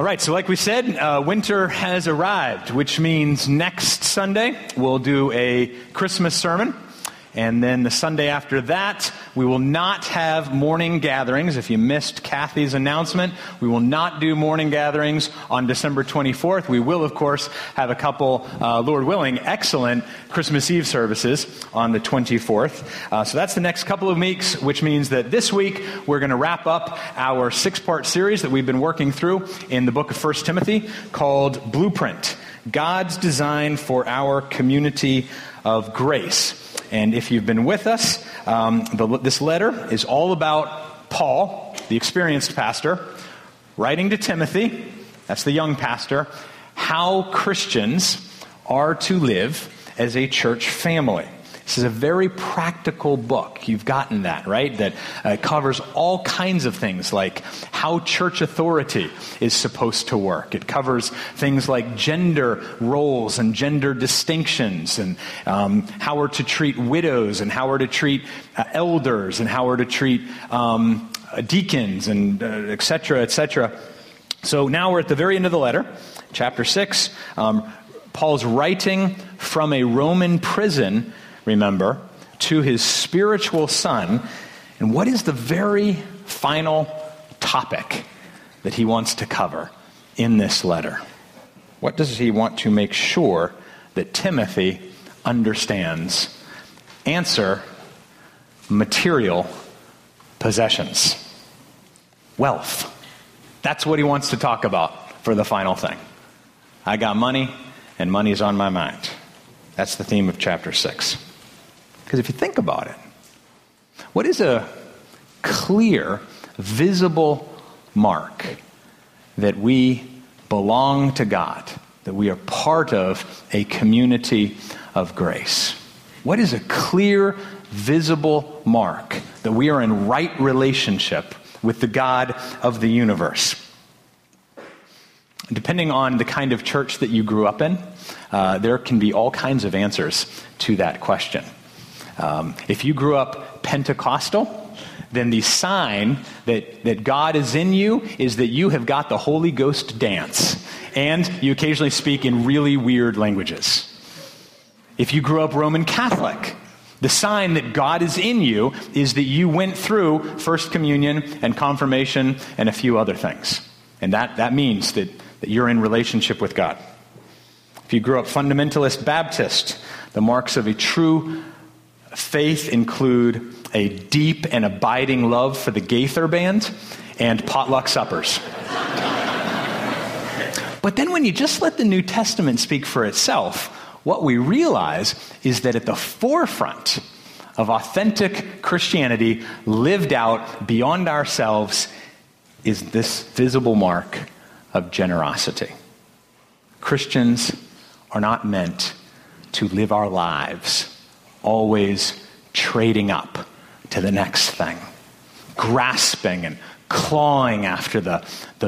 All right, so like we said, winter has arrived, which means next Sunday we'll do a Christmas sermon. And then the Sunday after that, we will not have morning gatherings. If you missed Kathy's announcement, we will not do morning gatherings on December 24th. We will, of course, have a couple, Lord willing, excellent Christmas Eve services on the 24th. So that's the next couple of weeks, which means that this week we're going to wrap up our six-part series that we've been working through in the book of 1 Timothy called Blueprint: God's Design for Our Community of Grace. And if you've been with us, this letter is all about Paul, the experienced pastor, writing to Timothy, that's the young pastor, how Christians are to live as a church family. This is a very practical book. You've gotten that, right? That covers all kinds of things like how church authority is supposed to work. It covers things like gender roles and gender distinctions and how we're to treat widows and how we're to treat elders and how we're to treat deacons and et cetera, et cetera. So now we're at the very end of the letter, chapter 6. Paul's writing from a Roman prison, remember, to his spiritual son. And what is the very final topic that he wants to cover in this letter? What does he want to make sure that Timothy understands? Answer: material possessions. Wealth. That's what he wants to talk about for the final thing. I got money, and money's on my mind. That's the theme of chapter 6. Because if you think about it, what is a clear, visible mark that we belong to God, that we are part of a community of grace? What is a clear, visible mark that we are in right relationship with the God of the universe? Depending on the kind of church that you grew up in, there can be all kinds of answers to that question. If you grew up Pentecostal, then the sign that God is in you is that you have got the Holy Ghost dance, and you occasionally speak in really weird languages. If you grew up Roman Catholic, the sign that God is in you is that you went through First Communion and Confirmation and a few other things. And that means that you're in relationship with God. If you grew up fundamentalist Baptist, the marks of a true faith include a deep and abiding love for the Gaither Band and potluck suppers. But then when you just let the New Testament speak for itself, what we realize is that at the forefront of authentic Christianity, lived out beyond ourselves, is this visible mark of generosity. Christians are not meant to live our lives always trading up to the next thing, grasping and clawing after the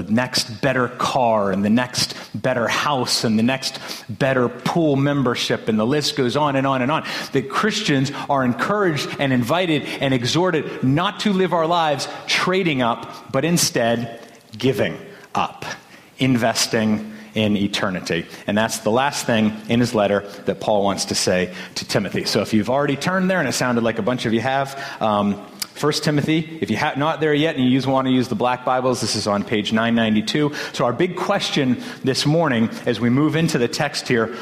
next better car and the next better house and the next better pool membership, and the list goes on and on and on. That Christians are encouraged and invited and exhorted not to live our lives trading up, but instead giving up, investing in eternity. And that's the last thing in his letter that Paul wants to say to Timothy. So if you've already turned there, and it sounded like a bunch of you have, 1 Timothy, if you have not there yet and you want to use the black Bibles, this is on page 992. So our big question this morning as we move into the text here,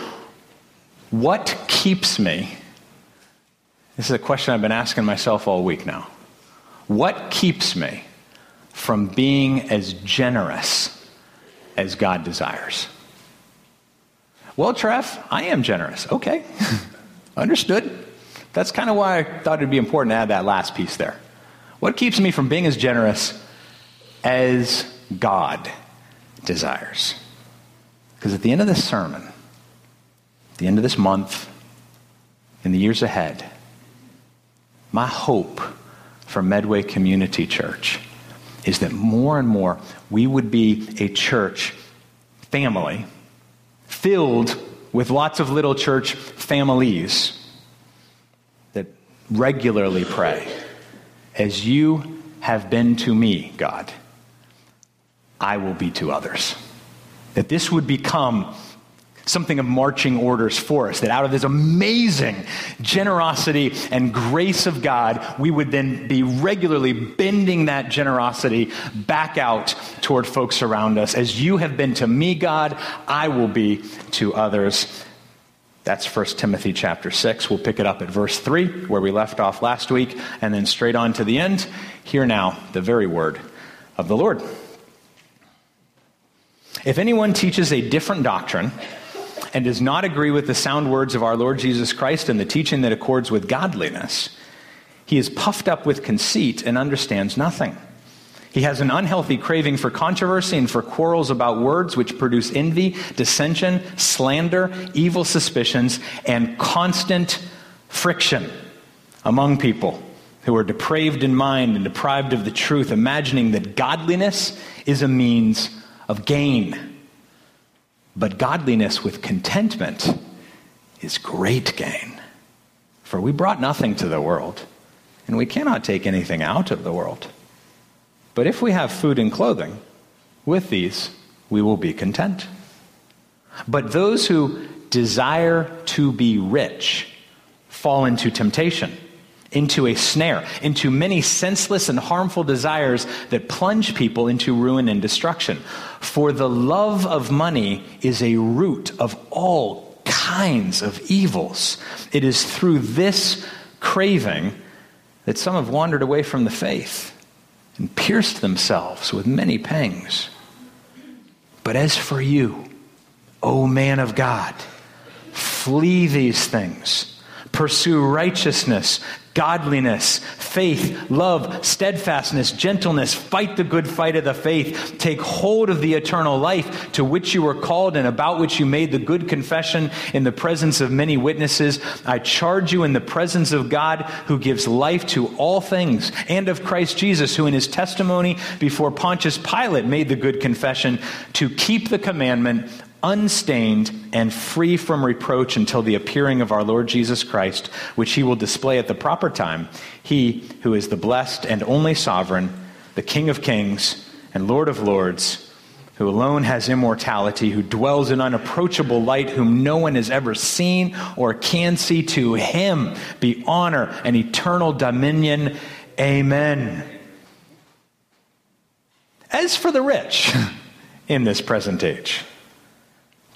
what keeps me? This is a question I've been asking myself all week now. What keeps me from being as generous as God desires? Well, Trev, I am generous. Okay, understood. That's kind of why I thought it'd be important to add that last piece there. What keeps me from being as generous as God desires? Because at the end of this sermon, at the end of this month, in the years ahead, my hope for Medway Community Church is that more and more we would be a church family filled with lots of little church families that regularly pray, as you have been to me, God, I will be to others. that this would become something of marching orders for us, that out of this amazing generosity and grace of God, we would then be regularly bending that generosity back out toward folks around us. As you have been to me, God, I will be to others. That's 1 Timothy chapter 6. We'll pick it up at verse 3, where we left off last week, and then straight on to the end. Hear now the very word of the Lord. If anyone teaches a different doctrine and does not agree with the sound words of our Lord Jesus Christ and the teaching that accords with godliness, he is puffed up with conceit and understands nothing. He has an unhealthy craving for controversy and for quarrels about words, which produce envy, dissension, slander, evil suspicions, and constant friction among people who are depraved in mind and deprived of the truth, imagining that godliness is a means of gain. But godliness with contentment is great gain. For we brought nothing to the world, and we cannot take anything out of the world. But if we have food and clothing, with these we will be content. But those who desire to be rich fall into temptation, into a snare, into many senseless and harmful desires that plunge people into ruin and destruction. For the love of money is a root of all kinds of evils. It is through this craving that some have wandered away from the faith and pierced themselves with many pangs. But as for you, O man of God, flee these things. Pursue righteousness, godliness, faith, love, steadfastness, gentleness. Fight the good fight of the faith. Take hold of the eternal life to which you were called and about which you made the good confession in the presence of many witnesses. I charge you in the presence of God, who gives life to all things, and of Christ Jesus, who in his testimony before Pontius Pilate made the good confession, to keep the commandment unstained and free from reproach until the appearing of our Lord Jesus Christ, which he will display at the proper time. He who is the blessed and only sovereign, the King of kings and Lord of lords, who alone has immortality, who dwells in unapproachable light, whom no one has ever seen or can see. To him be honor and eternal dominion. Amen. As for the rich in this present age,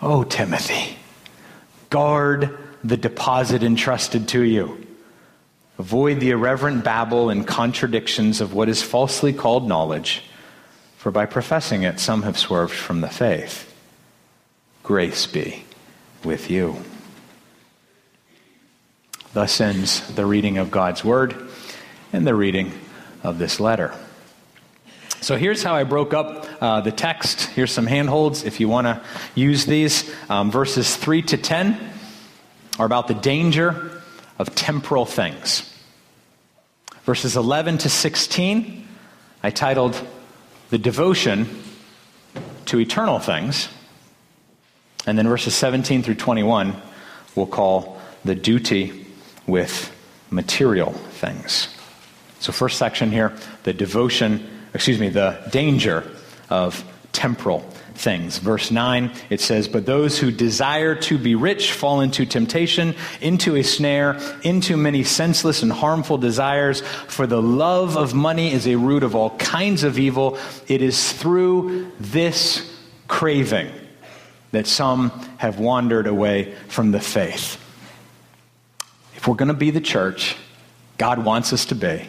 Oh, Timothy, guard the deposit entrusted to you. Avoid the irreverent babble and contradictions of what is falsely called knowledge, for by professing it, some have swerved from the faith. Grace be with you. Thus ends the reading of God's word and the reading of this letter. So here's how I broke up the text. Here's some handholds if you want to use these. Verses 3 to 10 are about the danger of temporal things. Verses 11 to 16, I titled The Devotion to Eternal Things. And then verses 17 through 21 we'll call The Duty with Material Things. So first section here, the danger of temporal things. Verse 9, it says, but those who desire to be rich fall into temptation, into a snare, into many senseless and harmful desires. For the love of money is a root of all kinds of evil. It is through this craving that some have wandered away from the faith. If we're going to be the church God wants us to be,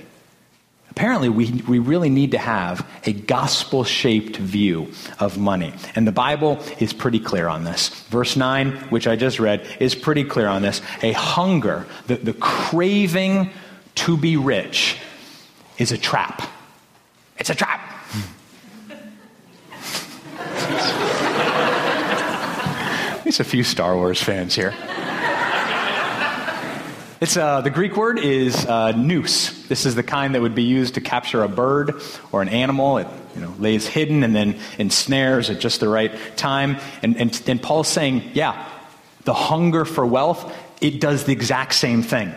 apparently, we really need to have a gospel-shaped view of money. And the Bible is pretty clear on this. Verse 9, which I just read, is pretty clear on this. A hunger, the craving to be rich, is a trap. It's a trap. least a few Star Wars fans here. It's the Greek word is nous. This is the kind that would be used to capture a bird or an animal. It lays hidden and then ensnares at just the right time. And Paul's saying, yeah, the hunger for wealth, it does the exact same thing.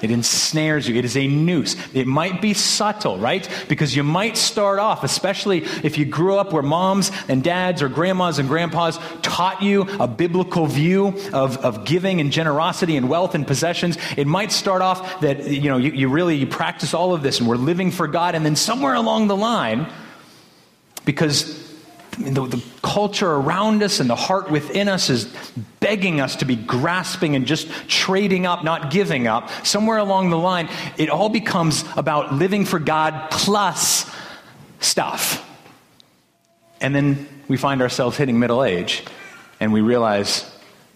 It ensnares you. It is a noose. It might be subtle, right? Because you might start off, especially if you grew up where moms and dads or grandmas and grandpas taught you a biblical view of giving and generosity and wealth and possessions. It might start off that, you practice all of this and we're living for God. And then somewhere along the line, because the culture around us and the heart within us is begging us to be grasping and just trading up, not giving up. Somewhere along the line, it all becomes about living for God plus stuff. And then we find ourselves hitting middle age, and we realize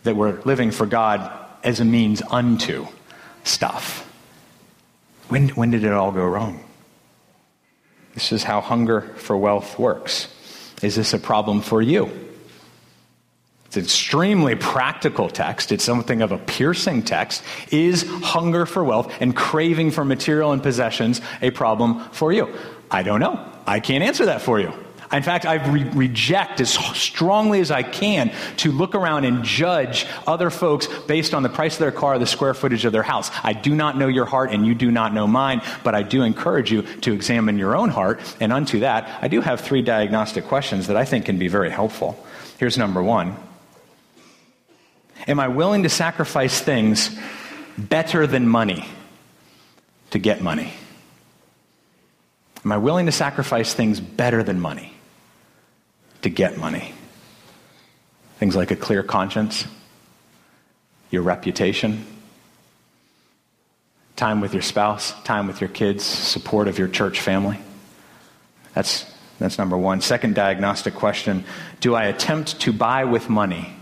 that we're living for God as a means unto stuff. When did it all go wrong? This is how hunger for wealth works. Is this a problem for you? It's an extremely practical text. It's something of a piercing text. Is hunger for wealth and craving for material and possessions a problem for you? I don't know. I can't answer that for you. In fact, I reject as strongly as I can to look around and judge other folks based on the price of their car or the square footage of their house. I do not know your heart, and you do not know mine, but I do encourage you to examine your own heart, and unto that, I do have 3 diagnostic questions that I think can be very helpful. Here's number 1. Am I willing to sacrifice things better than money to get money? Am I willing to sacrifice things better than money to get money? Things like a clear conscience, your reputation, time with your spouse, time with your kids, support of your church family. That's number 1. Second diagnostic question, do I attempt to buy with money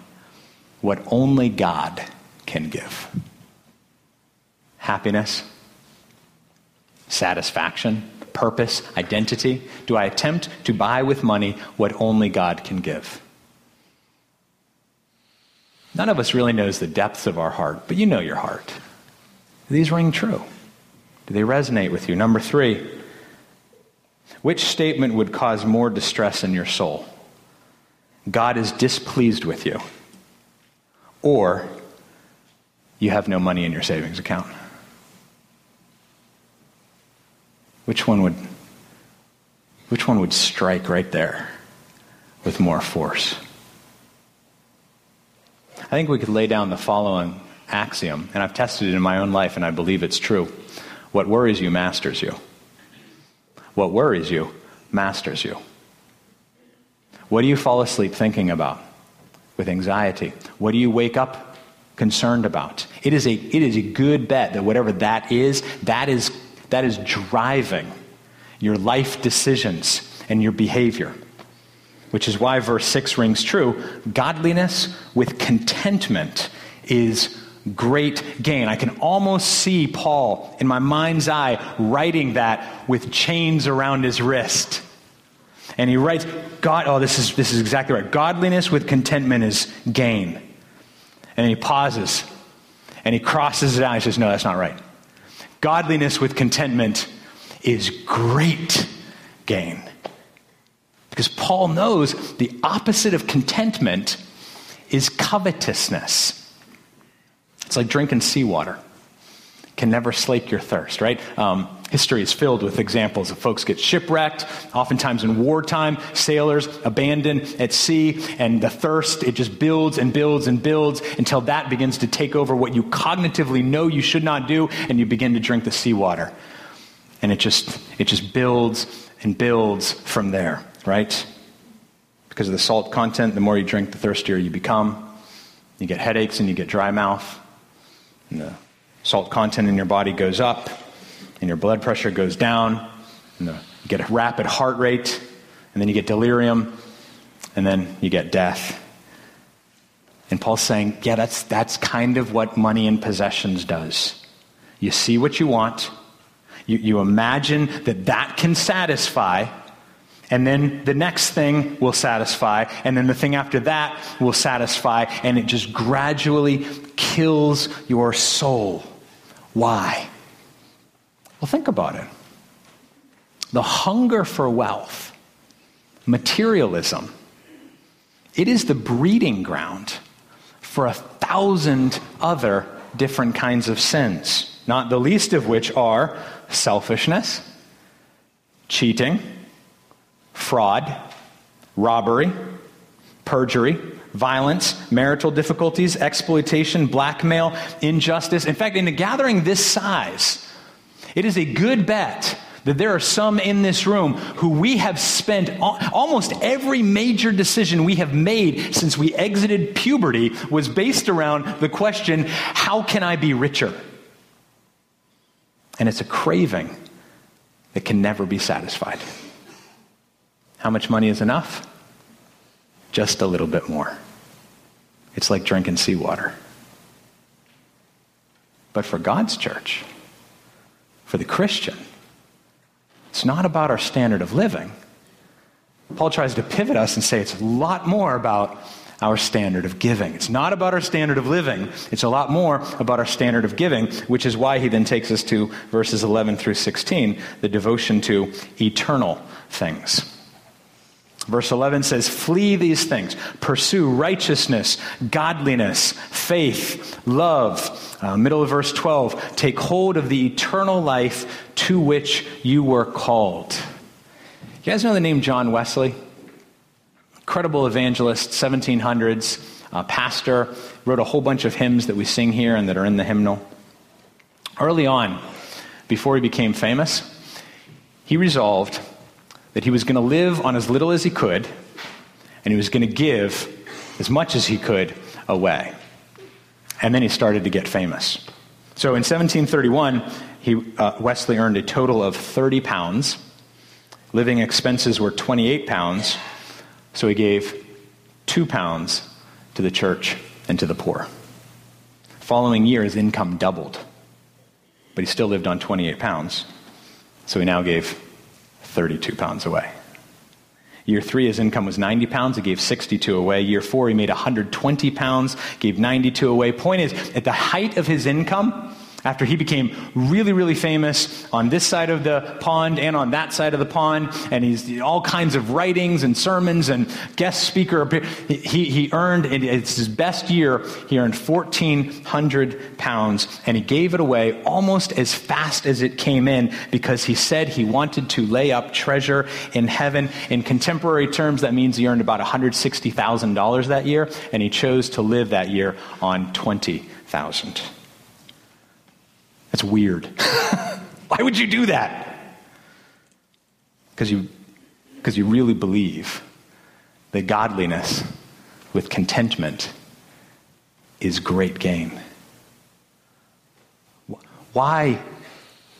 what only God can give? Happiness, satisfaction, purpose, identity. Do I attempt to buy with money what only God can give? None of us really knows the depths of our heart, but you know your heart. Do these ring true? Do they resonate with you? Number 3, which statement would cause more distress in your soul? God is displeased with you, or you have no money in your savings account. Which one would strike right there with more force? I think we could lay down the following axiom, and I've tested it in my own life, and I believe it's true. What worries you masters you. What worries you masters you. What do you fall asleep thinking about with anxiety? What do you wake up concerned about? It is a good bet that whatever that is that is driving your life decisions and your behavior, which is why verse 6 rings true. Godliness with contentment is great gain. I can almost see Paul in my mind's eye writing that with chains around his wrist. And he writes, God, this is exactly right. Godliness with contentment is gain. And then he pauses and he crosses it out. He says, no, that's not right. Godliness with contentment is great gain. Because Paul knows the opposite of contentment is covetousness. It's like drinking seawater. Can never slake your thirst, right? History is filled with examples of folks get shipwrecked, oftentimes in wartime, sailors abandoned at sea, and the thirst, it just builds and builds and builds until that begins to take over what you cognitively know you should not do, and you begin to drink the seawater. And it just builds and builds from there, right? Because of the salt content, the more you drink, the thirstier you become. You get headaches and you get dry mouth. And the salt content in your body goes up, and your blood pressure goes down, and you get a rapid heart rate, and then you get delirium, and then you get death. And Paul's saying, yeah, that's kind of what money and possessions does. You see what you want, you imagine that can satisfy, And then the next thing will satisfy. And then the thing after that will satisfy. And it just gradually kills your soul. Why? Well, think about it. The hunger for wealth, materialism, it is the breeding ground for 1,000 other different kinds of sins, not the least of which are selfishness, cheating, fraud, robbery, perjury, violence, marital difficulties, exploitation, blackmail, injustice. In fact, in a gathering this size, it is a good bet that there are some in this room who we have spent almost every major decision we have made since we exited puberty was based around the question, how can I be richer? And it's a craving that can never be satisfied. How much money is enough? Just a little bit more. It's like drinking seawater. But for God's church, for the Christian, it's not about our standard of living. Paul tries to pivot us and say it's a lot more about our standard of giving. It's not about our standard of living. It's a lot more about our standard of giving, which is why he then takes us to verses 11 through 16, the devotion to eternal things. Verse 11 says, "Flee these things. Pursue righteousness, godliness, faith, love." Middle of verse 12, "Take hold of the eternal life to which you were called." You guys know the name John Wesley? Incredible evangelist, 1700s, pastor, wrote a whole bunch of hymns that we sing here and that are in the hymnal. Early on, before he became famous, he resolved that he was going to live on as little as he could, and he was going to give as much as he could away. And then he started to get famous. So in 1731, Wesley earned a total of 30 pounds. Living expenses were 28 pounds. So he gave 2 pounds to the church and to the poor. Following year, his income doubled. But he still lived on 28 pounds. So he now gave 32 pounds away. Year 3, his income was 90 pounds. He gave 62 away. Year 4, he made 120 pounds, gave 92 away. Point is, at the height of his income, after he became really, really famous on this side of the pond and on that side of the pond, and he's all kinds of writings and sermons and guest speaker, he earned, it's his best year, he earned 1,400 pounds, and he gave it away almost as fast as it came in because he said he wanted to lay up treasure in heaven. In contemporary terms, that means he earned about $160,000 that year, and he chose to live that year on $20,000. That's weird. Why would you do that? Because you really believe that godliness with contentment is great gain. Why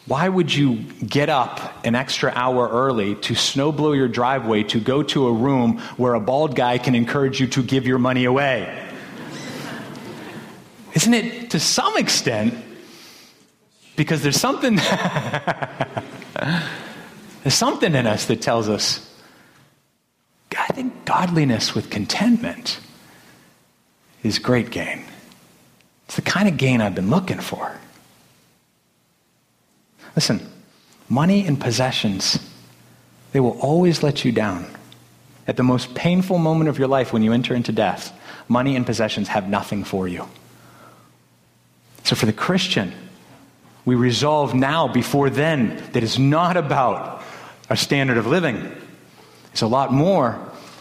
would you get up an extra hour early to snowblow your driveway to go to a room where a bald guy can encourage you to give your money away? Isn't it to some extent? Because there's something there's something in us that tells us, I think godliness with contentment is great gain. It's the kind of gain I've been looking for. Listen, money and possessions, they will always let you down. At the most painful moment of your life when you enter into death, money and possessions have nothing for you. So for the Christian, we resolve now before then that it's not about our standard of living. It's a lot more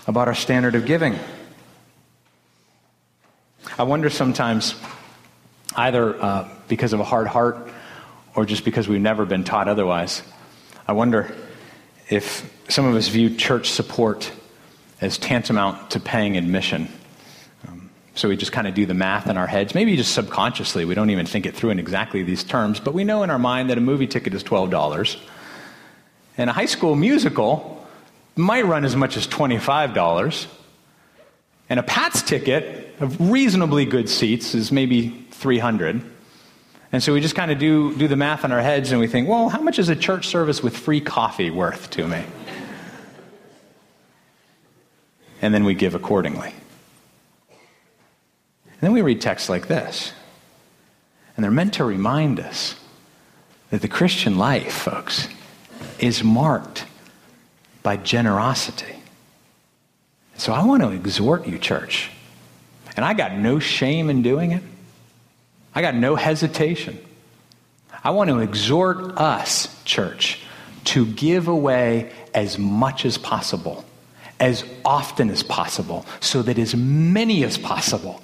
about our standard of giving. I wonder sometimes, either because of a hard heart or just because we've never been taught otherwise, I wonder if some of us view church support as tantamount to paying admission. So we just kind of do the math in our heads, maybe just subconsciously. We don't even think it through in exactly these terms, but we know in our mind that a movie ticket is $12, and a high school musical might run as much as $25, and a Pats ticket of reasonably good seats is maybe $300. And so we just kind of do the math in our heads, and we think, well, how much is a church service with free coffee worth to me? and then we give accordingly. And then we read texts like this, and they're meant to remind us that the Christian life, folks, is marked by generosity. So I want to exhort you, church, and I got no shame in doing it. I got no hesitation. I want to exhort us, church, to give away as much as possible, as often as possible, so that as many as possible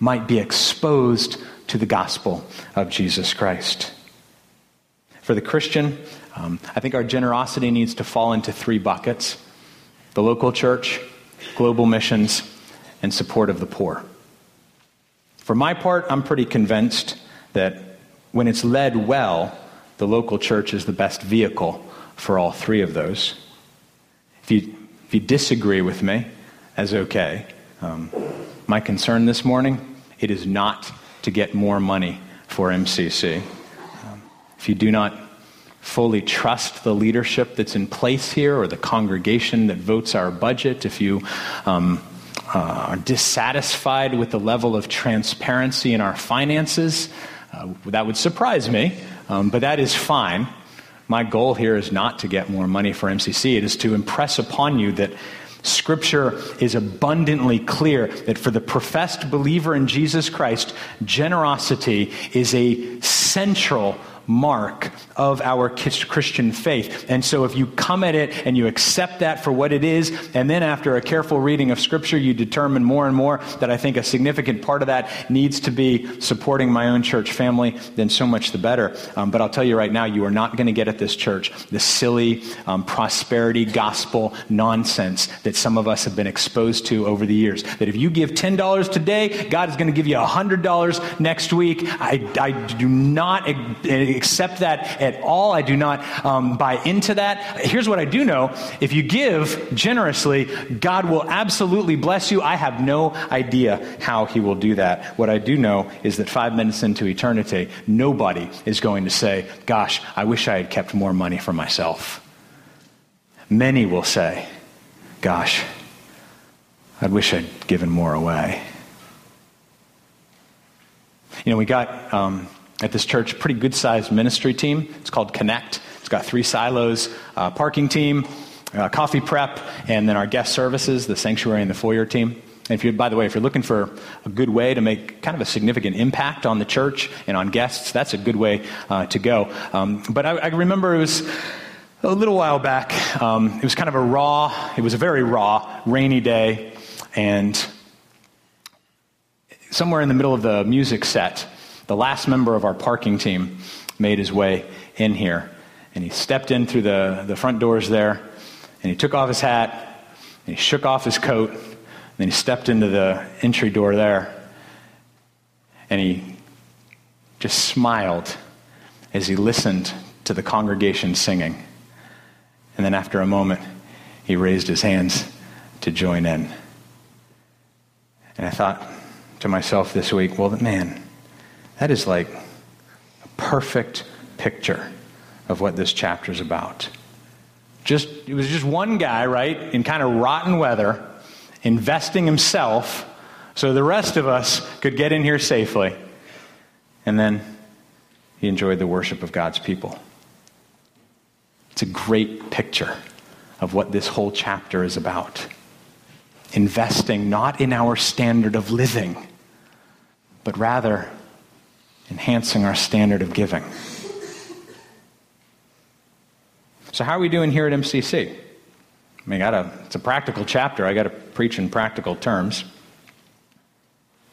might be exposed to the gospel of Jesus Christ. For the Christian, I think our generosity needs to fall into three buckets: the local church, global missions, and support of the poor. For my part, I'm pretty convinced that when it's led well, the local church is the best vehicle for all three of those. If you disagree with me, that's okay. My concern this morning, it is not to get more money for MCC. If you do not fully trust the leadership that's in place here or the congregation that votes our budget, if you are dissatisfied with the level of transparency in our finances, that would surprise me, but that is fine. My goal here is not to get more money for MCC. It is to impress upon you that Scripture is abundantly clear that for the professed believer in Jesus Christ, generosity is a central mark of our Christian faith. And so if you come at it and you accept that for what it is, and then after a careful reading of Scripture, you determine more and more that I think a significant part of that needs to be supporting my own church family, then so much the better. But I'll tell you right now, you are not going to get at this church the silly prosperity gospel nonsense that some of us have been exposed to over the years. That if you give $10 today, God is going to give you $100 next week. I do not accept that at all. I do not buy into that. Here's what I do know. If you give generously, God will absolutely bless you. I have no idea how he will do that. What I do know is that 5 minutes into eternity, nobody is going to say, gosh, I wish I had kept more money for myself. Many will say, gosh, I wish I'd given more away. You know, we got at this church, pretty good-sized ministry team. It's called Connect. It's got 3 silos, parking team, coffee prep, and then our guest services, the sanctuary and the foyer team. And if you, by the way, if you're looking for a good way to make kind of a significant impact on the church and on guests, that's a good way to go. But I remember it was a little while back. It was kind of a very raw, rainy day, and somewhere in the middle of the music set, the last member of our parking team made his way in here, and he stepped in through the front doors there, and he took off his hat, and he shook off his coat, and then he stepped into the entry door there, and he just smiled as he listened to the congregation singing. And then after a moment, he raised his hands to join in. And I thought to myself this week, well, man, that is like a perfect picture of what this chapter is about. It was just one guy, right, in kind of rotten weather, investing himself so the rest of us could get in here safely. And then he enjoyed the worship of God's people. It's a great picture of what this whole chapter is about. Investing not in our standard of living, but rather enhancing our standard of giving. So how are we doing here at MCC? I mean, it's a practical chapter. I got to preach in practical terms.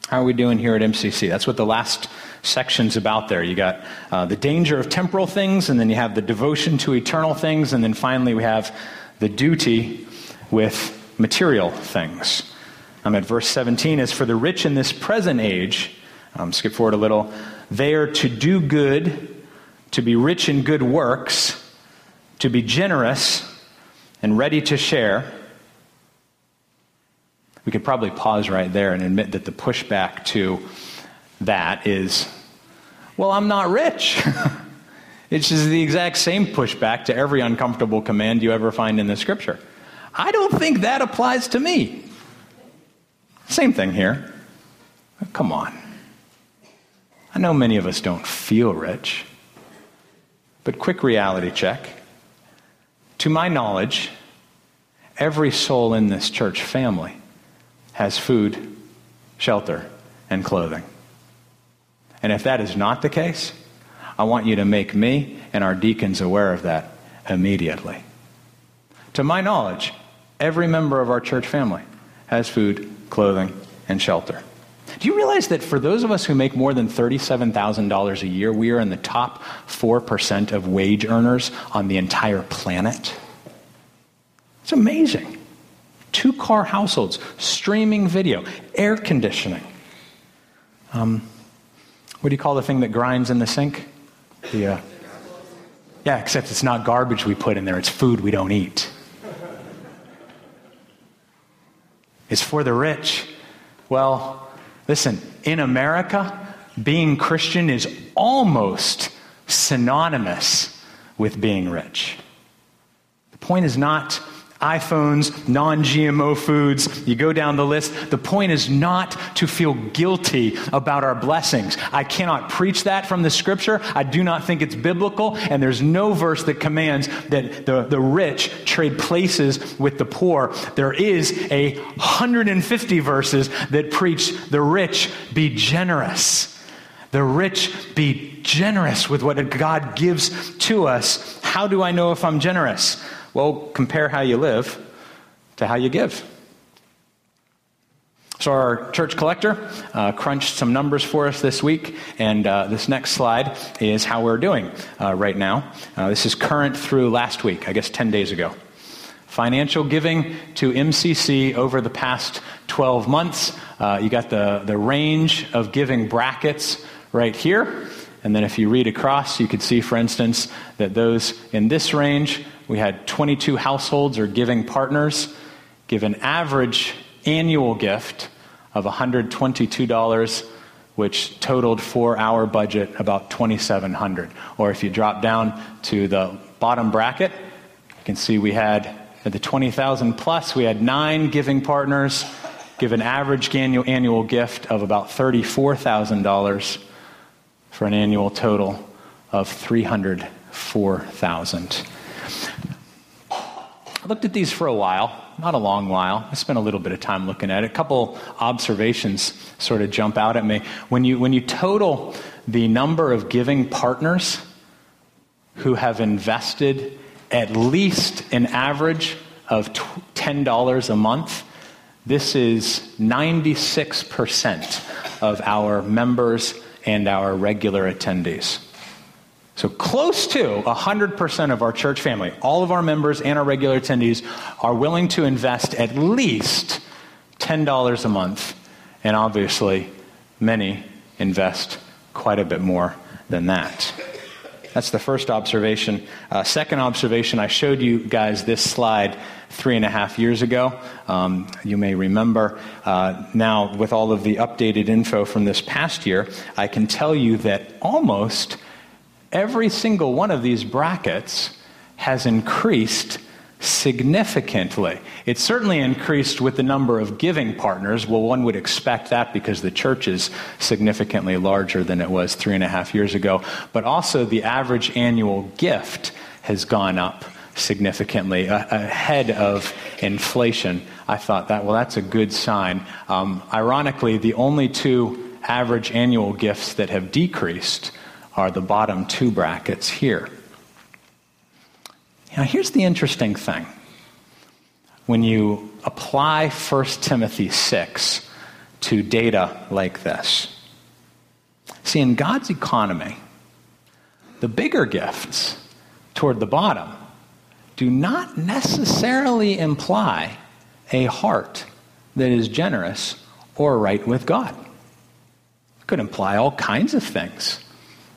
How are we doing here at MCC? That's what the last section's about there. You got the danger of temporal things, and then you have the devotion to eternal things, and then finally we have the duty with material things. I'm at verse 17. As for the rich in this present age, skip forward a little, they are to do good, to be rich in good works, to be generous and ready to share. We could probably pause right there and admit that the pushback to that is, well, I'm not rich. It's just the exact same pushback to every uncomfortable command you ever find in the Scripture. I don't think that applies to me. Same thing here. Come on. I know many of us don't feel rich, but quick reality check. To my knowledge, every soul in this church family has food, shelter, and clothing. And if that is not the case, I want you to make me and our deacons aware of that immediately. To my knowledge, every member of our church family has food, clothing, and shelter. Do you realize that for those of us who make more than $37,000 a year, we are in the top 4% of wage earners on the entire planet? It's amazing. 2-car households, streaming video, air conditioning. What do you call the thing that grinds in the sink? Yeah, except it's not garbage we put in there. It's food we don't eat. It's for the rich. Well, listen, in America, being Christian is almost synonymous with being rich. The point is not iPhones, non-GMO foods, you go down the list. The point is not to feel guilty about our blessings. I cannot preach that from the scripture. I do not think it's biblical, and there's no verse that commands that the rich trade places with the poor. There is 150 verses that preach the rich be generous. The rich be generous with what God gives to us. How do I know if I'm generous? Well, compare how you live to how you give. So our church collector crunched some numbers for us this week, and this next slide is how we're doing right now. This is current through last week, I guess 10 days ago. Financial giving to MCC over the past 12 months. You got the range of giving brackets right here. And then if you read across, you could see, for instance, that those in this range, we had 22 households or giving partners give an average annual gift of $122, which totaled for our budget about $2,700. Or if you drop down to the bottom bracket, you can see we had at the 20,000 plus, we had 9 giving partners give an average annual gift of about $34,000. For an annual total of $304,000. I looked at these for a while, not a long while. I spent a little bit of time looking at it. A couple observations sort of jump out at me. When you total the number of giving partners who have invested at least an average of $10 a month, this is 96% of our members and our regular attendees. So close to 100% of our church family, all of our members and our regular attendees are willing to invest at least $10 a month. And obviously, many invest quite a bit more than that. That's the first observation. Second observation, I showed you guys this slide 3.5 years ago. You may remember. Now, with all of the updated info from this past year, I can tell you that almost every single one of these brackets has increased significantly. It certainly increased with the number of giving partners. Well, one would expect that because the church is significantly larger than it was 3.5 years ago. But also the average annual gift has gone up significantly ahead of inflation. I thought that's a good sign. Ironically, the only 2 average annual gifts that have decreased are the bottom 2 brackets here. Now, here's the interesting thing. When you apply 1 Timothy 6 to data like this, see, in God's economy, the bigger gifts toward the bottom do not necessarily imply a heart that is generous or right with God. It could imply all kinds of things,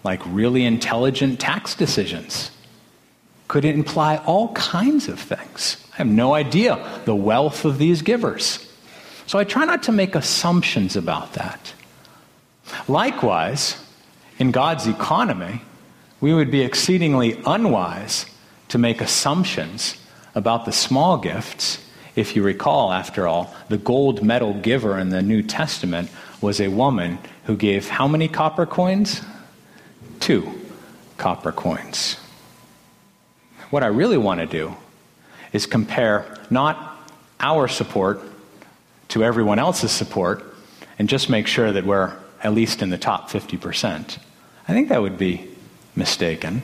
like really intelligent tax decisions. Could it imply all kinds of things? I have no idea the wealth of these givers. So I try not to make assumptions about that. Likewise, in God's economy, we would be exceedingly unwise to make assumptions about the small gifts If you recall, after all, the gold medal giver in the New Testament was a woman who gave how many copper coins? 2 copper coins. What I really want to do is compare not our support to everyone else's support and just make sure that we're at least in the top 50%. I think that would be mistaken.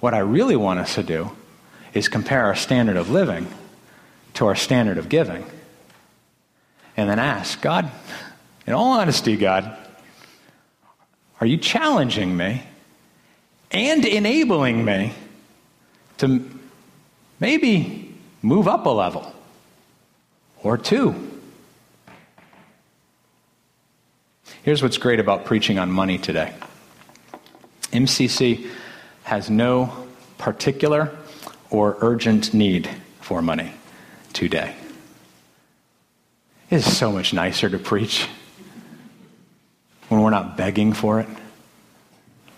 What I really want us to do is compare our standard of living to our standard of giving. And then ask, God, in all honesty, God, are you challenging me and enabling me to maybe move up a level or 2? Here's what's great about preaching on money today. MCC has no particular or urgent need for money today. It is so much nicer to preach when we're not begging for it.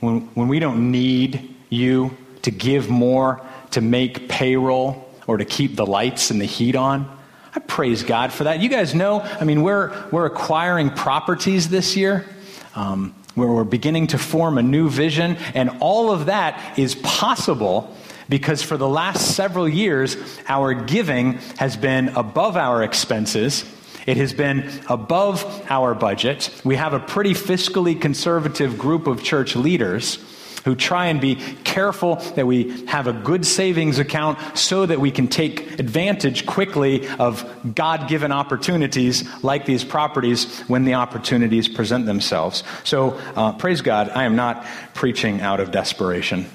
When we don't need you to give more to make payroll or to keep the lights and the heat on. I praise God for that. You guys know, I mean, we're acquiring properties this year, where we're beginning to form a new vision, and all of that is possible because for the last several years, our giving has been above our expenses. It has been above our budget. We have a pretty fiscally conservative group of church leaders who try and be careful that we have a good savings account so that we can take advantage quickly of God-given opportunities like these properties when the opportunities present themselves. So, praise God, I am not preaching out of desperation.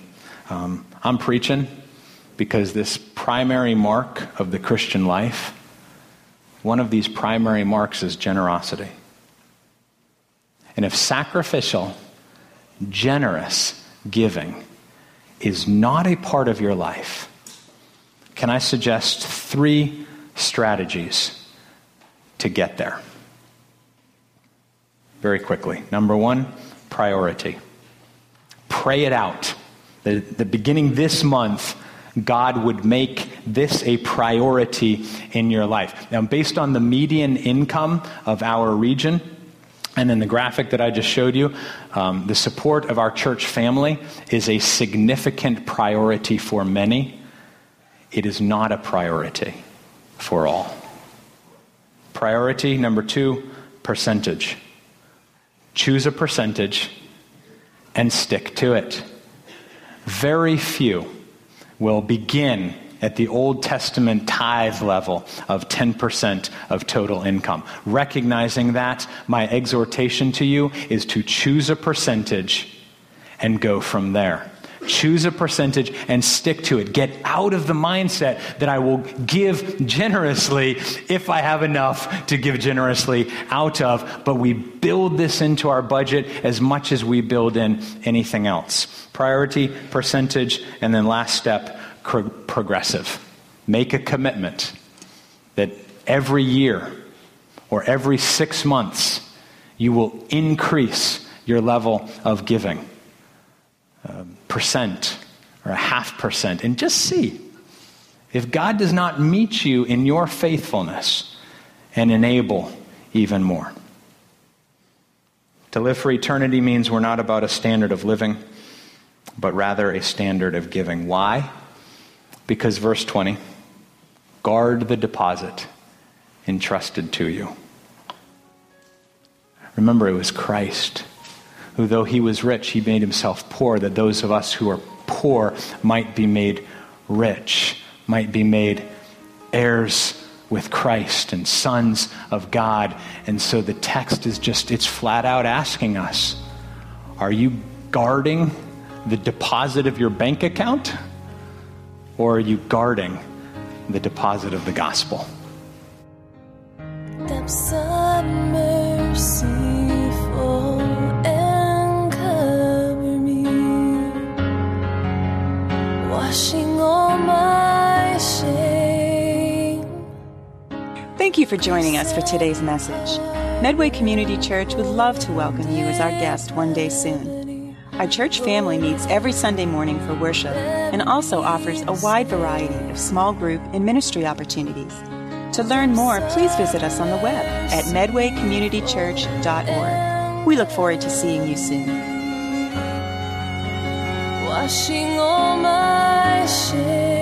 I'm preaching because this primary mark of the Christian life, one of these primary marks is generosity. And if sacrificial, generous giving is not a part of your life, can I suggest 3 strategies to get there? Very quickly. Number 1, priority. Pray it out. The beginning this month, God would make this a priority in your life. Now, based on the median income of our region, and then the graphic that I just showed you, the support of our church family is a significant priority for many. It is not a priority for all. Priority number 2, percentage. Choose a percentage and stick to it. Very few will begin at the Old Testament tithe level of 10% of total income. Recognizing that, my exhortation to you is to choose a percentage and go from there. Choose a percentage and stick to it. Get out of the mindset that I will give generously if I have enough to give generously out of, but we build this into our budget as much as we build in anything else. Priority, percentage, and then last step, progressive. Make a commitment that every year or every 6 months you will increase your level of giving, percent or a 0.5%, and just see if God does not meet you in your faithfulness and enable even more. To live for eternity means we're not about a standard of living, but rather a standard of giving. Why? Because verse 20, guard the deposit entrusted to you. Remember, it was Christ who, though he was rich, he made himself poor, that those of us who are poor might be made rich, might be made heirs with Christ and sons of God. And so the text is just, it's flat out asking us, are you guarding the deposit of your bank account? Or are you guarding the deposit of the gospel? Depths of mercy fall and cover me, washing all my shame. Thank you for joining us for today's message. Medway Community Church would love to welcome you as our guest one day soon. Our church family meets every Sunday morning for worship and also offers a wide variety of small group and ministry opportunities. To learn more, please visit us on the web at medwaycommunitychurch.org. We look forward to seeing you soon. Washing all my shame.